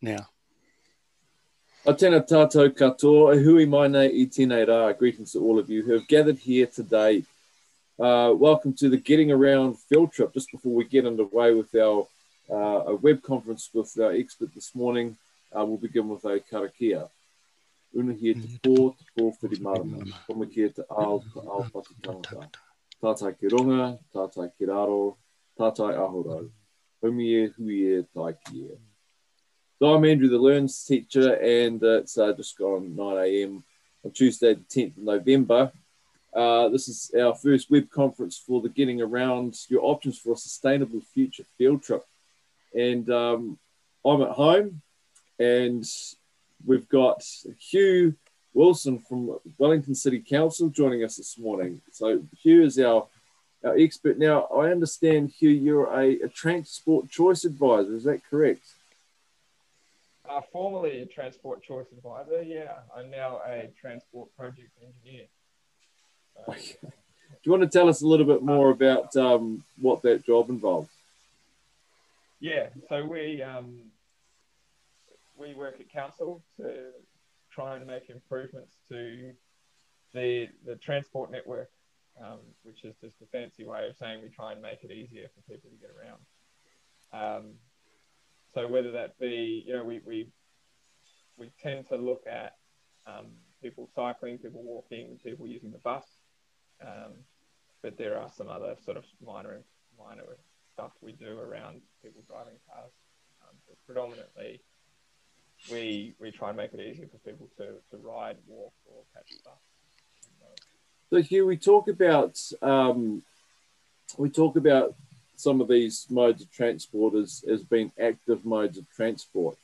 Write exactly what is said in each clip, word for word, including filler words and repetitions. Yeah. Tēnā tātou katoa, hui mai nei I tēnei rā. Greetings to all of you who have gathered here today. Uh, welcome to the Getting Around field trip. Just before we get underway with our uh, web conference with our expert this morning, uh, we'll begin with our karakia. Una hea te pō, te pō whiri marama. Komakia te ao, te ao pati tangata. Tātai ki ronga, tātai ki raro, tātai ahorau. Humi e, hui e, tai ki e. So I'm Andrew the Learns Teacher, and uh, it's uh, just gone nine A M on Tuesday the tenth of November. Uh, this is our first web conference for the Getting Around Your Options for a Sustainable Future field trip. And um, I'm at home, and we've got Hugh Wilson from Wellington City Council joining us this morning. So Hugh is our, our expert. Now, I understand, Hugh, you're a, a transport choice advisor, is that correct? Uh, formerly a transport choice advisor, yeah. I'm now a transport project engineer. So, okay. Do you want to tell us a little bit more about um, what that job involves? Yeah, so we um, we work at council to try and make improvements to the the transport network, um, which is just a fancy way of saying we try and make it easier for people to get around. Um, So whether that be, you know, we we, we tend to look at um, people cycling, people walking, people using the bus, um, but there are some other sort of minor minor stuff we do around people driving cars. Um, but predominantly, we we try and make it easier for people to, to ride, walk, or catch the bus. So Hugh, we talk about um, we talk about. some of these modes of transport as, as being active modes of transport.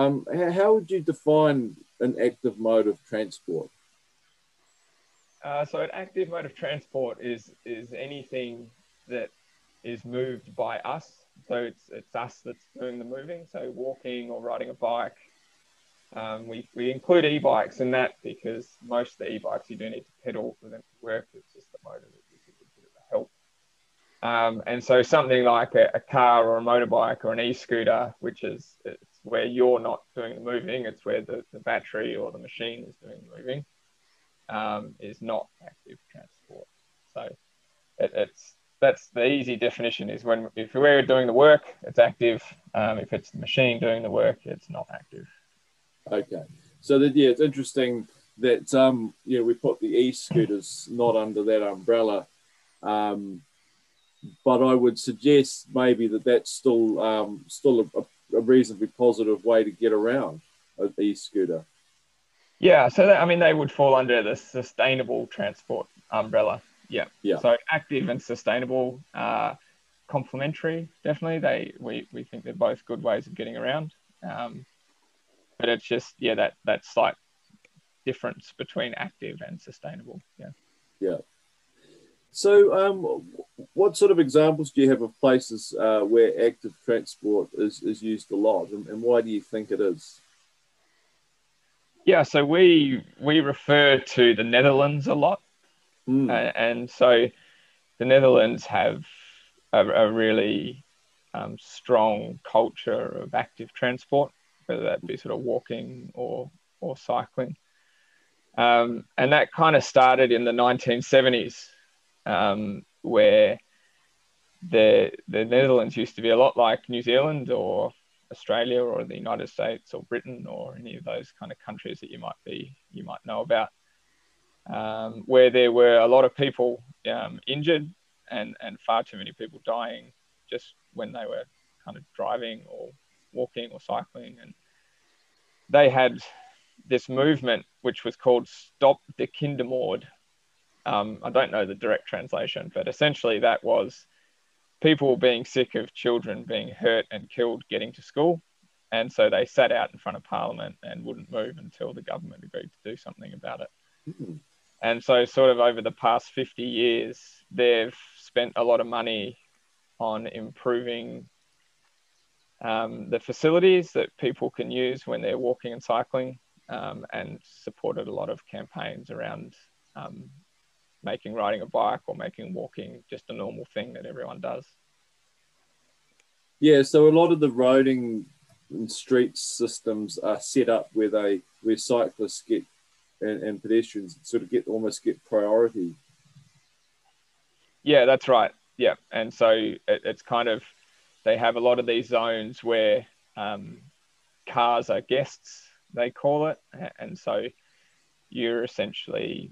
Um, how would you define an active mode of transport? Uh, so an active mode of transport is is anything that is moved by us. So it's, it's us that's doing the moving, so walking or riding a bike. Um, we, we include e-bikes in that because most of the e-bikes you do need to pedal for them to work. It's just the motor that you can do a bit of help. Um, and so something like a, a car or a motorbike or an e-scooter, which is it's where you're not doing the moving, it's where the, the battery or the machine is doing the moving, um, is not active transport. So it, it's that's the easy definition is when if we're doing the work, it's active. Um, if it's the machine doing the work, it's not active. Okay. So that, yeah, it's interesting that um, yeah, we put the e-scooters not under that umbrella. Um, But I would suggest maybe that that's still um, still a, a reasonably positive way to get around an e-scooter. Yeah, so that, I mean, they would fall under the sustainable transport umbrella. Yeah, yeah. So active and sustainable, uh, complementary, definitely. They we, we think they're both good ways of getting around. Um, but it's just yeah that that slight difference between active and sustainable. Yeah. Yeah. So um, what sort of examples do you have of places uh, where active transport is, is used a lot, and, and why do you think it is? Yeah, so we we refer to the Netherlands a lot. Mm. Uh, and so the Netherlands have a, a really um, strong culture of active transport, whether that be sort of walking or, or cycling. Um, and that kind of started in the nineteen seventies. Um, where the the Netherlands used to be a lot like New Zealand or Australia or the United States or Britain or any of those kind of countries that you might be you might know about, um, where there were a lot of people um, injured and and far too many people dying just when they were kind of driving or walking or cycling, and they had this movement which was called Stop de Kindermoord. Um, I don't know the direct translation, but essentially that was people being sick of children being hurt and killed getting to school. And so they sat out in front of Parliament and wouldn't move until the government agreed to do something about it. Mm-hmm. And so sort of over the past fifty years, they've spent a lot of money on improving um, the facilities that people can use when they're walking and cycling, um, and supported a lot of campaigns around um, making riding a bike or making walking just a normal thing that everyone does. Yeah, so a lot of the roading and street systems are set up where they where cyclists get and, and pedestrians sort of get almost get priority. Yeah, that's right. Yeah, and so it, it's kind of they have a lot of these zones where um, cars are guests, they call it, and so you're essentially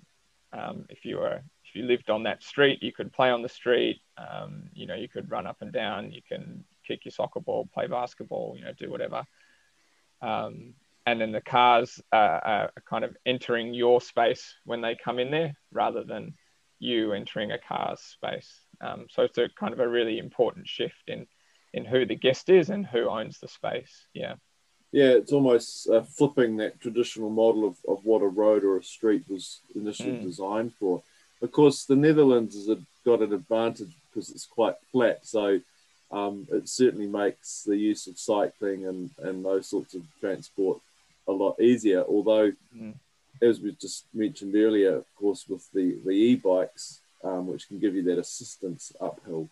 um, if you were if you lived on that street, you could play on the street. Um, you know, you could run up and down. You can kick your soccer ball, play basketball, you know, do whatever. Um, and then the cars uh, are kind of entering your space when they come in there rather than you entering a car's space. Um, so it's a kind of a really important shift in, in who the guest is and who owns the space. Yeah. Yeah, it's almost uh, flipping that traditional model of, of what a road or a street was initially mm. designed for. Of course, the Netherlands has got an advantage because it's quite flat. So Um, it certainly makes the use of cycling and, and those sorts of transport a lot easier. Although, mm. as we just mentioned earlier, of course, with the, the e-bikes, um, which can give you that assistance uphill,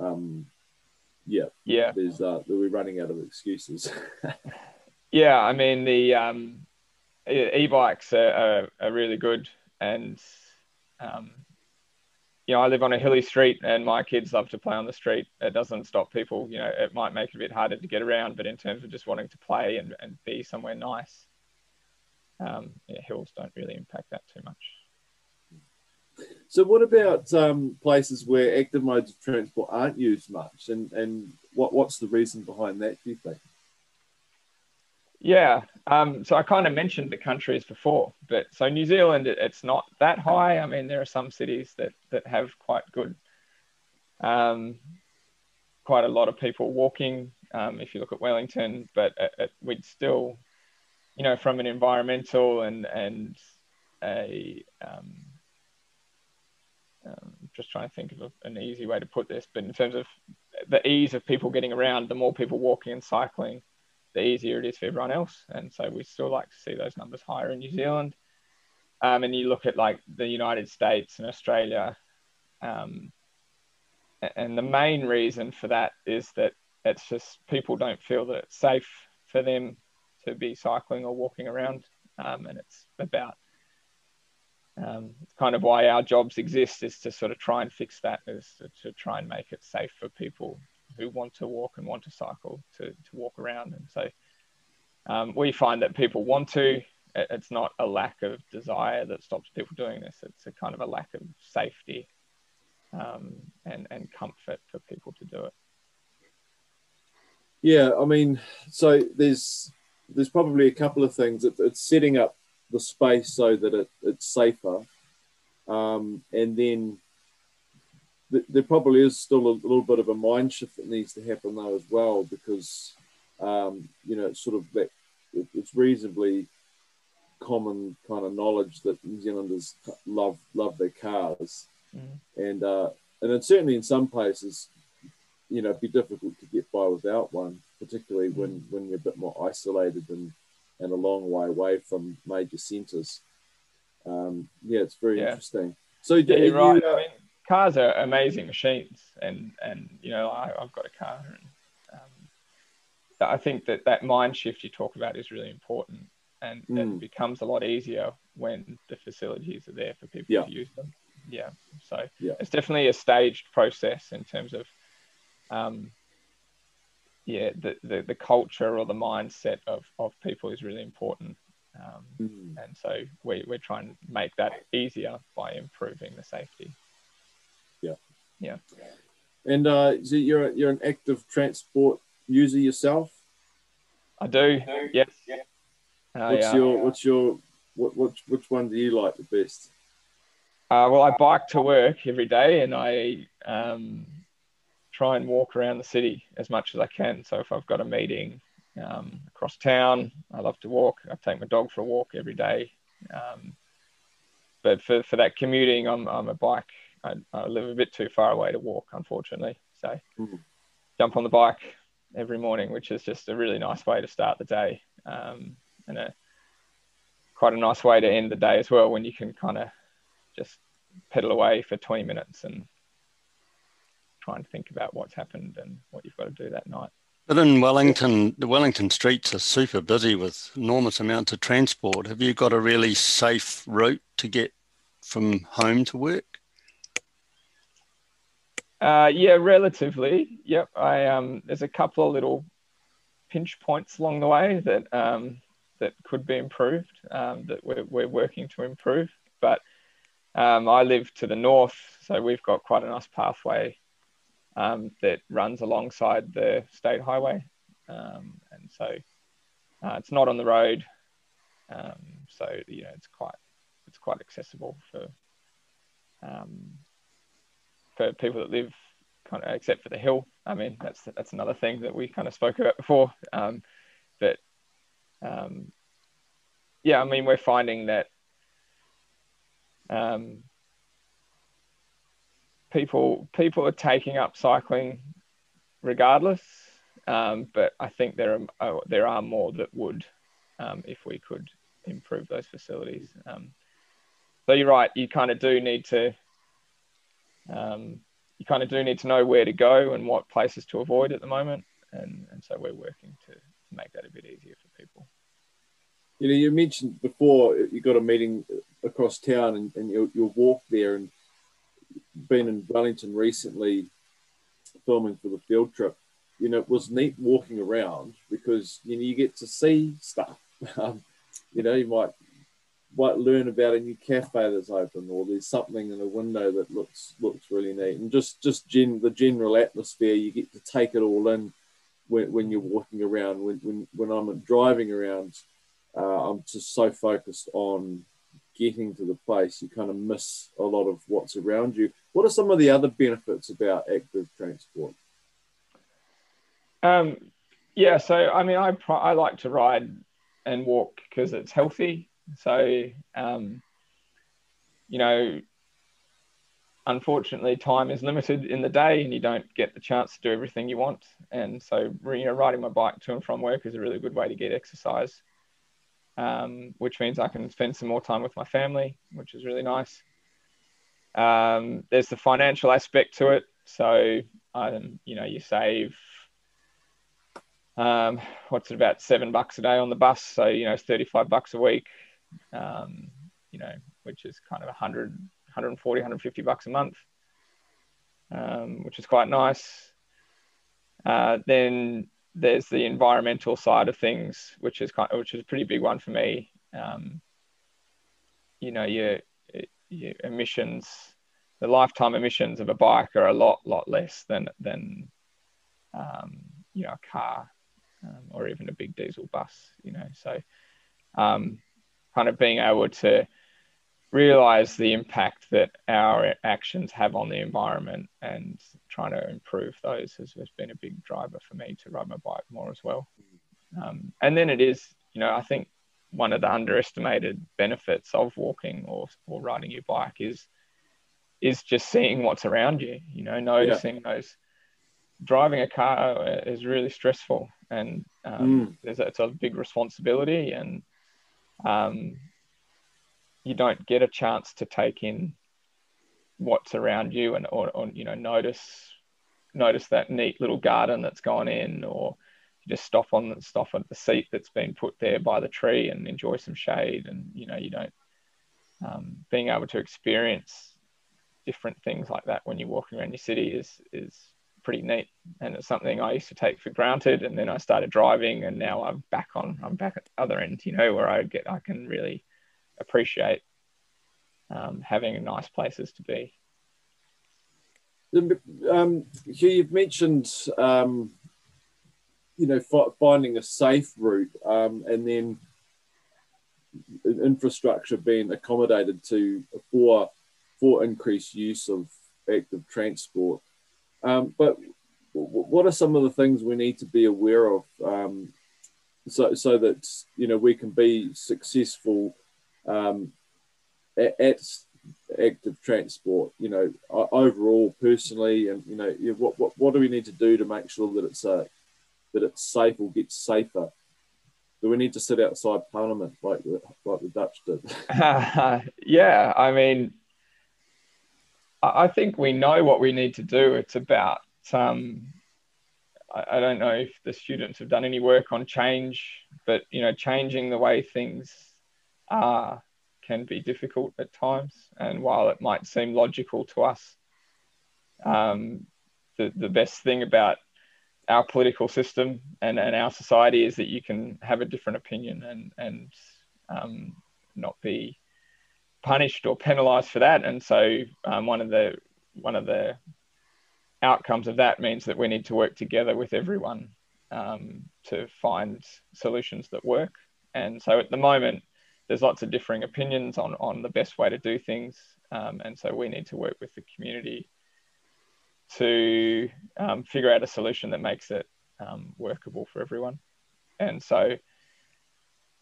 um, yeah, yeah, there's uh, we're running out of excuses. Yeah, I mean, the um, e-bikes are, are, are really good and... Um, you know, I live on a hilly street and my kids love to play on the street. It doesn't stop people. You know, it might make it a bit harder to get around, but in terms of just wanting to play and, and be somewhere nice, um, yeah, hills don't really impact that too much. So what about um, places where active modes of transport aren't used much? And, and what, what's the reason behind that, do you think? Yeah, um, so I kind of mentioned the countries before, but so New Zealand, it, it's not that high. I mean, there are some cities that, that have quite good, um, quite a lot of people walking, um, if you look at Wellington, but it, it, we'd still, you know, from an environmental and, and a, um, um, just trying to think of a, an easy way to put this, but in terms of the ease of people getting around, the more people walking and cycling, the easier it is for everyone else. And so we still like to see those numbers higher in New Zealand. Um, and you look at like the United States and Australia. Um, and the main reason for that is that it's just people don't feel that it's safe for them to be cycling or walking around. Um, and it's about um, it's kind of why our jobs exist is to sort of try and fix that, is to, to try and make it safe for people who want to walk and want to cycle to, to walk around. And so um, we find that people want to, it's not a lack of desire that stops people doing this. It's a kind of a lack of safety um, and, and comfort for people to do it. Yeah, I mean, so there's, there's probably a couple of things. It, it's setting up the space so that it, it's safer. Um, and then there probably is still a little bit of a mind shift that needs to happen though as well, because um, you know, it's sort of that, it's reasonably common kind of knowledge that New Zealanders love love their cars, mm. and uh, and it's certainly in some places, you know, it'd be difficult to get by without one, particularly mm. when when you're a bit more isolated and and a long way away from major centres. Um, yeah, it's very yeah. interesting. So yeah, you're right. You, uh, I mean, cars are amazing machines, and, and you know, I, I've got a car. And, um, I think that that mind shift you talk about is really important, and mm. it becomes a lot easier when the facilities are there for people yeah. to use them. Yeah. So yeah. it's definitely a staged process in terms of, um, yeah, the, the, the culture or the mindset of, of people is really important. Um, mm. And so we, we're trying to make that easier by improving the safety. Yeah, yeah, and uh, so you're you're an active transport user yourself. I do. Yes. Yeah. Uh, what's yeah. your What's your what what which one do you like the best? Uh, well, I bike to work every day, and I um, try and walk around the city as much as I can. So if I've got a meeting um, across town, I love to walk. I take my dog for a walk every day. Um, but for for that commuting, I'm I'm a bike. I, I live a bit too far away to walk, unfortunately. So mm. jump on the bike every morning, which is just a really nice way to start the day, um, and a quite a nice way to end the day as well, when you can kind of just pedal away for twenty minutes and try and think about what's happened and what you've got to do that night. But in Wellington, the Wellington streets are super busy with enormous amounts of transport. Have you got a really safe route to get from home to work? Uh, yeah, relatively. Yep. I um, there's a couple of little pinch points along the way that um, that could be improved, um, that we're, we're working to improve. But um, I live to the north, so we've got quite a nice pathway um, that runs alongside the state highway. Um, and so uh, it's not on the road. Um, so, you know, it's quite, it's quite accessible for, um, for people that live kind of, except for the hill. I mean, that's, that's another thing that we kind of spoke about before. Um, but um, yeah, I mean, we're finding that um, people, people are taking up cycling regardless. Um, but I think there are, there are more that would, um, if we could improve those facilities. Um, so you're right. You kind of do need to, Um, you kind of do need to know where to go and what places to avoid at the moment. And, and so we're working to make that a bit easier for people. You know, you mentioned before you got a meeting across town and, and your, your walk there, and been in Wellington recently filming for the field trip. You know, it was neat walking around because, you know, you get to see stuff. Um, you know, you might... might learn about a new cafe that's open, or there's something in a window that looks looks really neat, and just just gen, the general atmosphere. You get to take it all in when, when you're walking around. When when, when I'm driving around, uh, I'm just so focused on getting to the place, you kind of miss a lot of what's around you. What are some of the other benefits about active transport? Um, yeah, so I mean, I I like to ride and walk because it's healthy. So, um, you know, unfortunately, time is limited in the day and you don't get the chance to do everything you want. And so, you know, riding my bike to and from work is a really good way to get exercise, um, which means I can spend some more time with my family, which is really nice. Um, there's the financial aspect to it. So, um, you know, you save... Um, what's it about seven bucks a day on the bus? So, you know, it's thirty-five bucks a week, um, you know, which is kind of one hundred, one forty, one fifty bucks a month, um, which is quite nice. Uh, then there's the environmental side of things, which is kind of, which is a pretty big one for me. Um, you know, your, your emissions, the lifetime emissions of a bike are a lot, lot less than, than, um, you know, a car. Um, or even a big diesel bus, you know, so um, kind of being able to realise the impact that our actions have on the environment and trying to improve those has, has been a big driver for me to ride my bike more as well. Um, and then it is, you know, I think one of the underestimated benefits of walking or, or riding your bike is is just seeing what's around you, you know, noticing yeah. those. Driving a car is really stressful and um, mm. there's a, it's a big responsibility, and um, you don't get a chance to take in what's around you and, or, or you know, notice notice that neat little garden that's gone in, or you just stop on the, stop at the seat that's been put there by the tree and enjoy some shade. And, you know, you don't, um, being able to experience different things like that when you're walking around your city is, is, pretty neat, and it's something I used to take for granted. And then I started driving, and now I'm back on I'm back at the other end, you know, where I get I can really appreciate um, having nice places to be. Um, Hugh, you've mentioned um, you know fi finding a safe route, um, and then infrastructure being accommodated to for for increased use of active transport. Um, but what are some of the things we need to be aware of, um, so, so that, you know, we can be successful um, at, at active transport, you know, overall, personally, and, you know, what, what, what do we need to do to make sure that it's, uh, that it's safe or gets safer? Do we need to sit outside Parliament like the, like the Dutch did? Uh, yeah, I mean... I think we know what we need to do. It's about, um, I, I don't know if the students have done any work on change, but, you know, changing the way things are can be difficult at times. And while it might seem logical to us, um, the, the best thing about our political system and, and our society is that you can have a different opinion and, and um, not be punished or penalized for that. And so um, one of the one of the outcomes of that means that we need to work together with everyone um, to find solutions that work. And so at the moment there's lots of differing opinions on on the best way to do things, um, and so we need to work with the community to um, figure out a solution that makes it um, workable for everyone. And so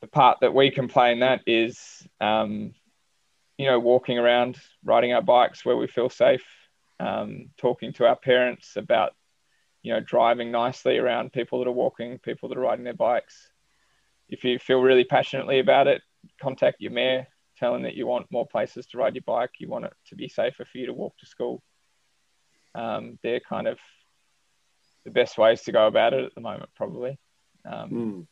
the part that we can play in that is um, you know, walking around, riding our bikes where we feel safe, um, talking to our parents about, you know, driving nicely around people that are walking, people that are riding their bikes. If you feel really passionately about it, contact your mayor, tell him that you want more places to ride your bike, you want it to be safer for you to walk to school. Um, they're kind of the best ways to go about it at the moment, probably. Um, mm.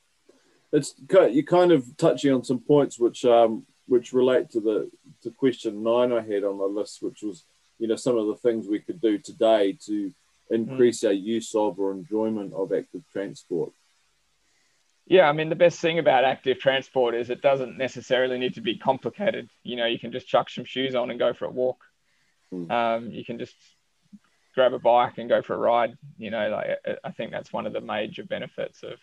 It's you're kind of touching on some points which um, which relate to the to question nine I had on my list, which was, you know, some of the things we could do today to increase mm. our use of or enjoyment of active transport. Yeah, I mean, the best thing about active transport is it doesn't necessarily need to be complicated. You know, you can just chuck some shoes on and go for a walk. Mm. Um, you can just grab a bike and go for a ride. You know, like I think that's one of the major benefits of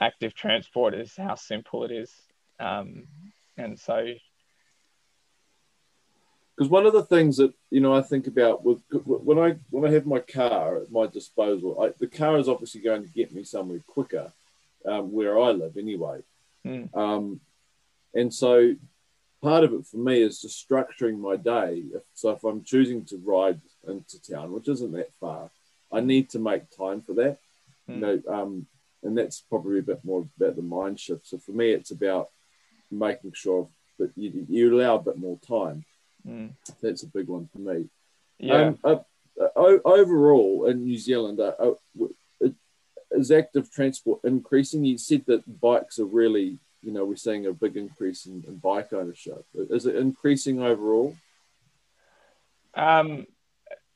active transport is how simple it is. Um, and so, because one of the things that, you know, I think about with when I when I have my car at my disposal, I, the car is obviously going to get me somewhere quicker, um, where I live anyway. Mm. Um, and so part of it for me is just structuring my day. If, so if I'm choosing to ride into town, which isn't that far, I need to make time for that. Mm. You know, um, and that's probably a bit more about the mind shift. So for me, it's about making sure that you, you allow a bit more time. Mm. That's a big one for me. Yeah. Um, uh, uh, overall, in New Zealand, uh, uh, is active transport increasing? You said that bikes are really, you know, we're seeing a big increase in, in bike ownership. Is it increasing overall? Um,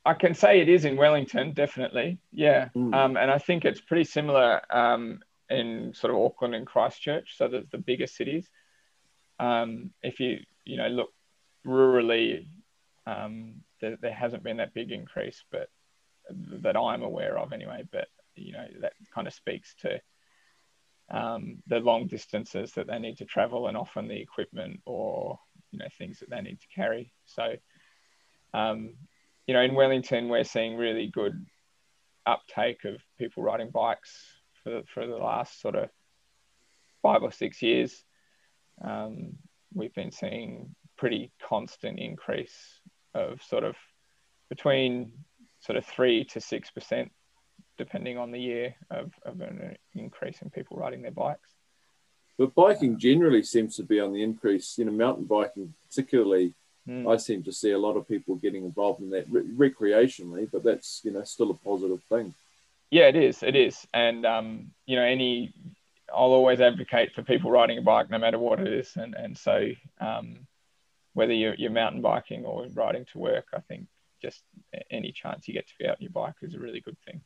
I can say it is in Wellington, definitely. Yeah. Mm. Um, and I think it's pretty similar um, in sort of Auckland and Christchurch, so the, the bigger cities. Um, if you, you know, look rurally, um, there, there hasn't been that big increase, but that I'm aware of anyway, but, you know, that kind of speaks to um, the long distances that they need to travel and often the equipment or, you know, things that they need to carry. So, um, you know, in Wellington, we're seeing really good uptake of people riding bikes for the, for the last sort of five or six years. Um, we've been seeing pretty constant increase of sort of between sort of three to six percent, depending on the year, of, of an increase in people riding their bikes. But biking um, generally seems to be on the increase. You know, mountain biking particularly, mm. I seem to see a lot of people getting involved in that re- recreationally, but that's, you know, still a positive thing. Yeah, it is. It is, and um, you know, any. I'll always advocate for people riding a bike no matter what it is. And, and so um, whether you're, you're mountain biking or riding to work, I think just any chance you get to be out on your bike is a really good thing.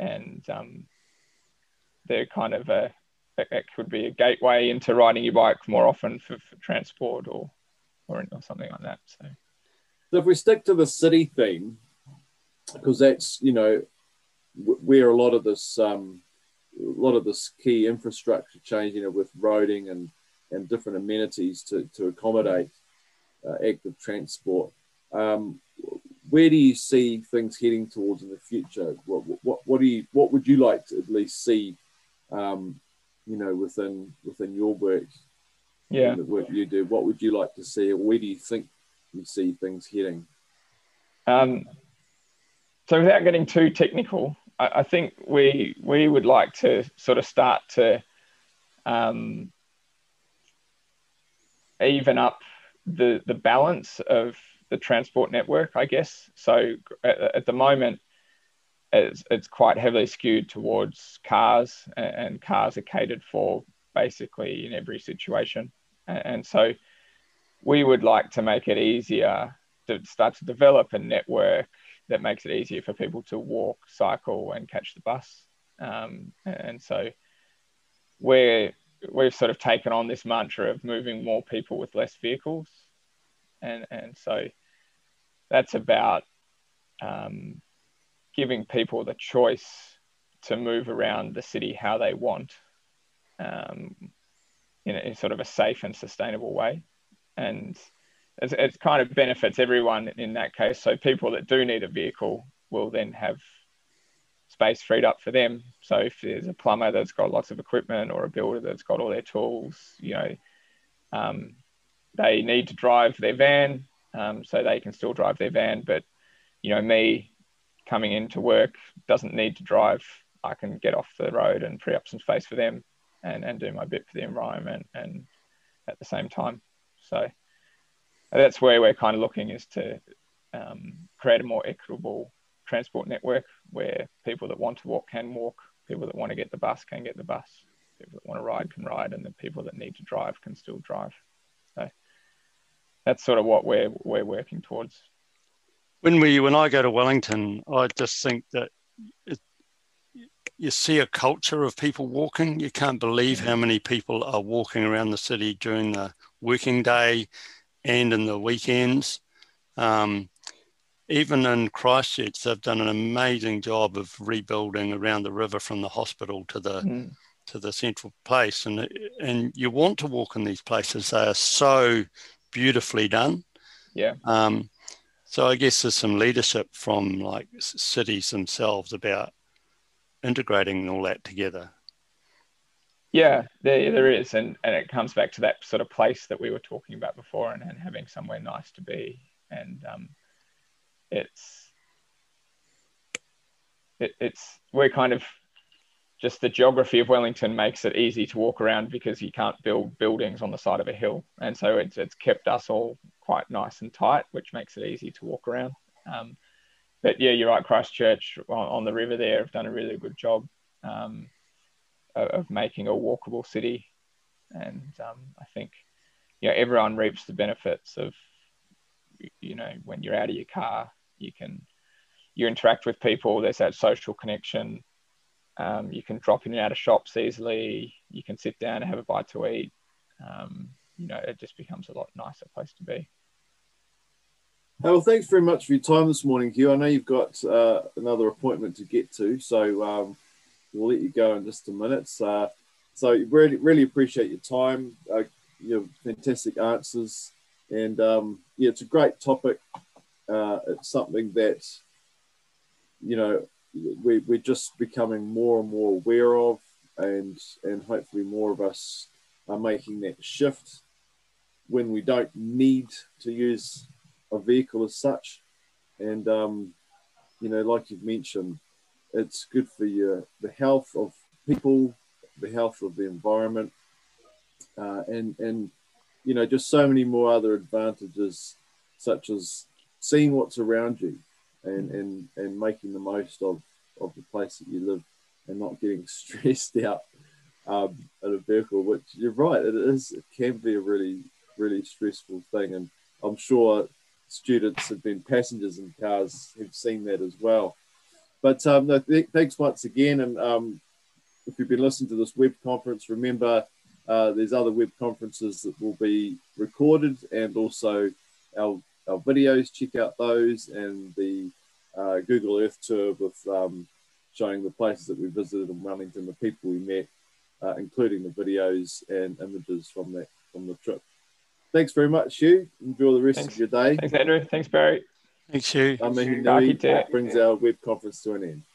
And um, they're kind of a, it could be a gateway into riding your bike more often for, for transport or, or or something like that. So. so if we stick to the city theme, because that's, you know, where a lot of this, um, a lot of this key infrastructure change, you know, with roading and, and different amenities to, to accommodate uh, active transport. Um, where do you see things heading towards in the future? What what what do you what would you like to at least see, um, you know, within within your work, yeah, the work you do? What would you like to see, or where do you think you see things heading? Um, so without getting too technical, I think we we would like to sort of start to um, even up the the balance of the transport network, I guess. So at, at the moment, it's, it's quite heavily skewed towards cars, and, and cars are catered for basically in every situation. And, and so we would like to make it easier to start to develop a network that makes it easier for people to walk, cycle, and catch the bus. Um, and so we're, we've sort of taken on this mantra of moving more people with less vehicles. And, and so that's about um, giving people the choice to move around the city how they want, um, in, a, in sort of a safe and sustainable way. And it's, it kind of benefits everyone in that case. So people that do need a vehicle will then have space freed up for them. So if there's a plumber that's got lots of equipment, or a builder that's got all their tools, you know, um, they need to drive their van, um, so they can still drive their van. But, you know, me coming into work doesn't need to drive. I can get off the road and free up some space for them, and, and do my bit for the environment and at the same time. So that's where we're kind of looking, is to um, create a more equitable transport network where people that want to walk can walk, people that want to get the bus can get the bus, people that want to ride can ride, and the people that need to drive can still drive. So that's sort of what we're, we're working towards. When we, when I go to Wellington, I just think that it, you see a culture of people walking. You can't believe how many people are walking around the city during the working day and in the weekends. Um, even in Christchurch, they've done an amazing job of rebuilding around the river from the hospital to the mm. to the central place. And, and you want to walk in these places. They are so beautifully done. Yeah. Um, So I guess there's some leadership from like cities themselves about integrating all that together. Yeah, there, there is. And, and it comes back to that sort of place that we were talking about before, and, and having somewhere nice to be. And um, it's, it, it's, we're kind of, just the geography of Wellington makes it easy to walk around because you can't build buildings on the side of a hill. And so it's, it's kept us all quite nice and tight, which makes it easy to walk around. Um, but yeah, you're right, Christchurch on, on the river there have done a really good job um, of, of making a walkable city. And um, I think, you know, everyone reaps the benefits of, you know, when you're out of your car, you can, you interact with people, there's that social connection. Um, you can drop in and out of shops easily. You can sit down and have a bite to eat. Um, you know, it just becomes a lot nicer place to be. Well, thanks very much for your time this morning, Hugh. I know you've got uh, another appointment to get to, so um, we'll let you go in just a minute. Uh, so really, really appreciate your time, uh, your fantastic answers. And um, yeah, it's a great topic. Uh, it's something that, you know, We, we're just becoming more and more aware of, and and hopefully more of us are making that shift when we don't need to use a vehicle as such. And um, you know, like you've mentioned, it's good for your the health of people, the health of the environment, uh, and and you know, just so many more other advantages, such as seeing what's around you. And, and, and making the most of, of the place that you live, and not getting stressed out um, at a vehicle, which you're right, it is, it can be a really, really stressful thing. And I'm sure students have been passengers in cars have seen that as well. But um, no, th thanks once again. And um, if you've been listening to this web conference, remember uh, there's other web conferences that will be recorded, and also our our videos, check out those, and the uh, Google Earth tour with um, showing the places that we visited in Wellington, the people we met, uh, including the videos and images from that from the trip. Thanks very much, Hugh. Enjoy the rest Thanks. of your day. Thanks, Andrew. Thanks, Barry. Thanks, Hugh. I mean, brings our web conference to an end.